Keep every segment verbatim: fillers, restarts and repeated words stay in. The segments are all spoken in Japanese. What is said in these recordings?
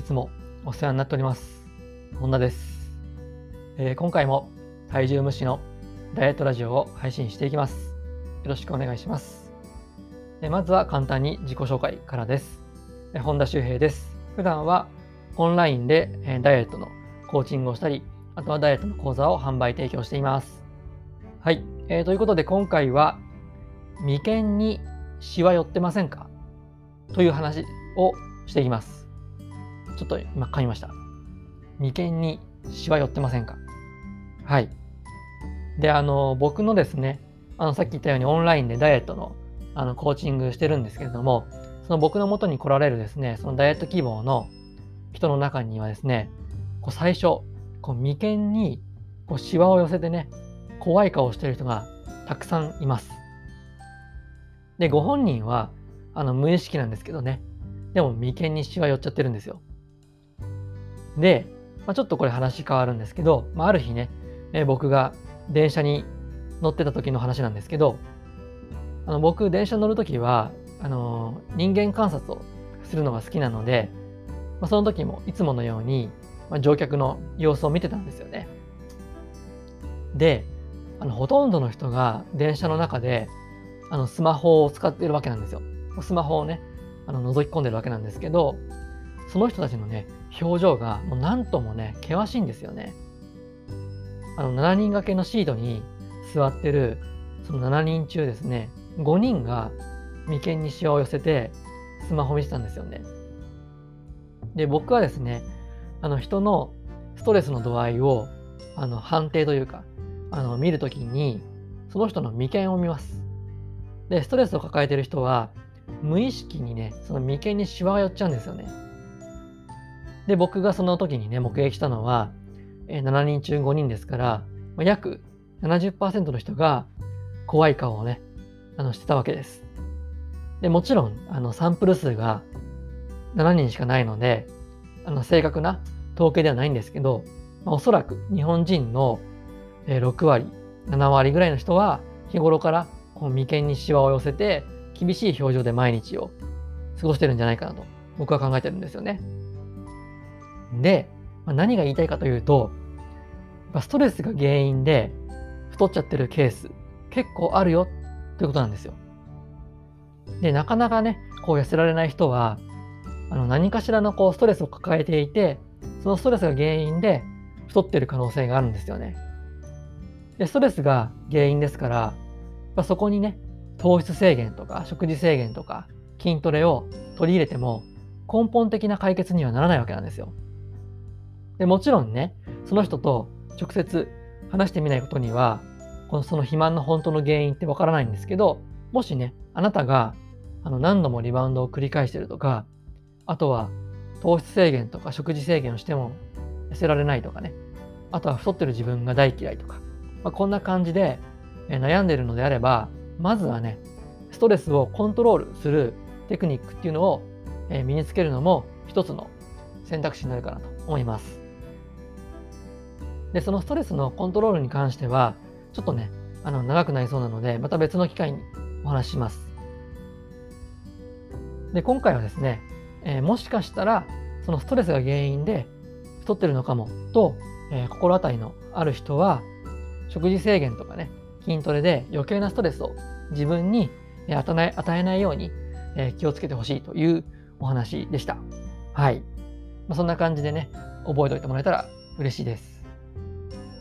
いつもお世話になっております本田です、えー、今回も体重無視のダイエットラジオを配信していきます。よろしくお願いします。えー、まずは簡単に自己紹介からです。えー、本田修平です。普段はオンラインで、えー、ダイエットのコーチングをしたり、あとはダイエットの講座を販売提供しています。はい、えー、ということで今回は眉間にシワ寄ってませんかという話をしていきます。ちょっと今噛みました。眉間にシワ寄ってませんか。はい。で、あの僕のですね、あのさっき言ったようにオンラインでダイエット の, あのコーチングしてるんですけれども、その僕の元に来られるですね、そのダイエット希望の人の中にはですね、こう最初こう眉間にこうシワを寄せてね、怖い顔してる人がたくさんいます。で、ご本人はあの無意識なんですけどね、でも眉間にシワ寄っちゃってるんですよ。で、まあ、ちょっとこれ話変わるんですけど、まあ、ある日ね、えー、僕が電車に乗ってた時の話なんですけど、あの僕電車乗る時はあのー、人間観察をするのが好きなので、まあ、その時もいつものように、まあ、乗客の様子を見てたんですよね。で、あのほとんどの人が電車の中であのスマホを使っているわけなんですよ。スマホをね、あの覗き込んでるわけなんですけど、その人たちのね表情がもう何ともね険しいんですよね。あのしちにん掛けのシートに座ってるそのしちにん中ですね、ごにんが眉間にシワを寄せてスマホ見てたんですよね。で、僕はですね、あの人のストレスの度合いをあの判定というか、あの見るときにその人の眉間を見ます。で、ストレスを抱えてる人は無意識にね、その眉間にシワが寄っちゃうんですよね。で、僕がその時にね目撃したのはしちにん中ごにんですから、約 ななじゅっパーセント の人が怖い顔をねあのしてたわけです。で、もちろんあのサンプル数がしちにんしかないので、あの正確な統計ではないんですけど、まあ、おそらく日本人のろくわりななわりぐらいの人は日頃からこう眉間にシワを寄せて厳しい表情で毎日を過ごしてるんじゃないかなと僕は考えてるんですよね。で、何が言いたいかというと、ストレスが原因で太っちゃってるケース結構あるよということなんですよ。で、なかなかねこう痩せられない人はあの何かしらのこうストレスを抱えていて、そのストレスが原因で太ってる可能性があるんですよね。で、ストレスが原因ですから、そこにね糖質制限とか食事制限とか筋トレを取り入れても根本的な解決にはならないわけなんですよ。で、もちろんね、その人と直接話してみないことにはこのその肥満の本当の原因ってわからないんですけど、もしねあなたがあの何度もリバウンドを繰り返してるとか、あとは糖質制限とか食事制限をしても痩せられないとかね、あとは太ってる自分が大嫌いとか、まあ、こんな感じで悩んでるのであれば、まずはねストレスをコントロールするテクニックっていうのを身につけるのも一つの選択肢になるかなと思います。で、そのストレスのコントロールに関してはちょっとねあの長くなりそうなので、また別の機会にお話しします。で、今回はですね、えー、もしかしたらそのストレスが原因で太ってるのかもと、えー、心当たりのある人は食事制限とかね筋トレで余計なストレスを自分に与えないように気をつけてほしいというお話でした。はい。まあ、そんな感じでね、覚えておいてもらえたら嬉しいです。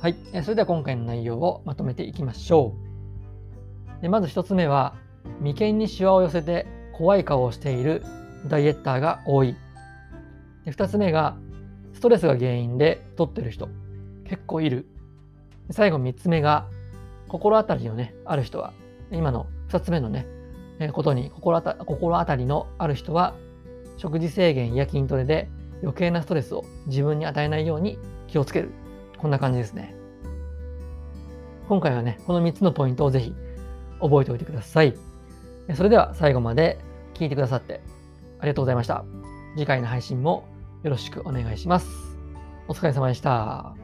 はい。それでは今回の内容をまとめていきましょう。で、まず一つ目は、眉間にシワを寄せて怖い顔をしているダイエッターが多い。で、二つ目が、ストレスが原因で太ってる人、結構いる。で、最後三つ目が、心当たりのねある人は、今のふたつめのねことに心当た、心当たりのある人は食事制限や筋トレで余計なストレスを自分に与えないように気をつける、こんな感じですね。今回はねこのみっつのポイントをぜひ覚えておいてください。それでは最後まで聞いてくださってありがとうございました。次回の配信もよろしくお願いします。お疲れ様でした。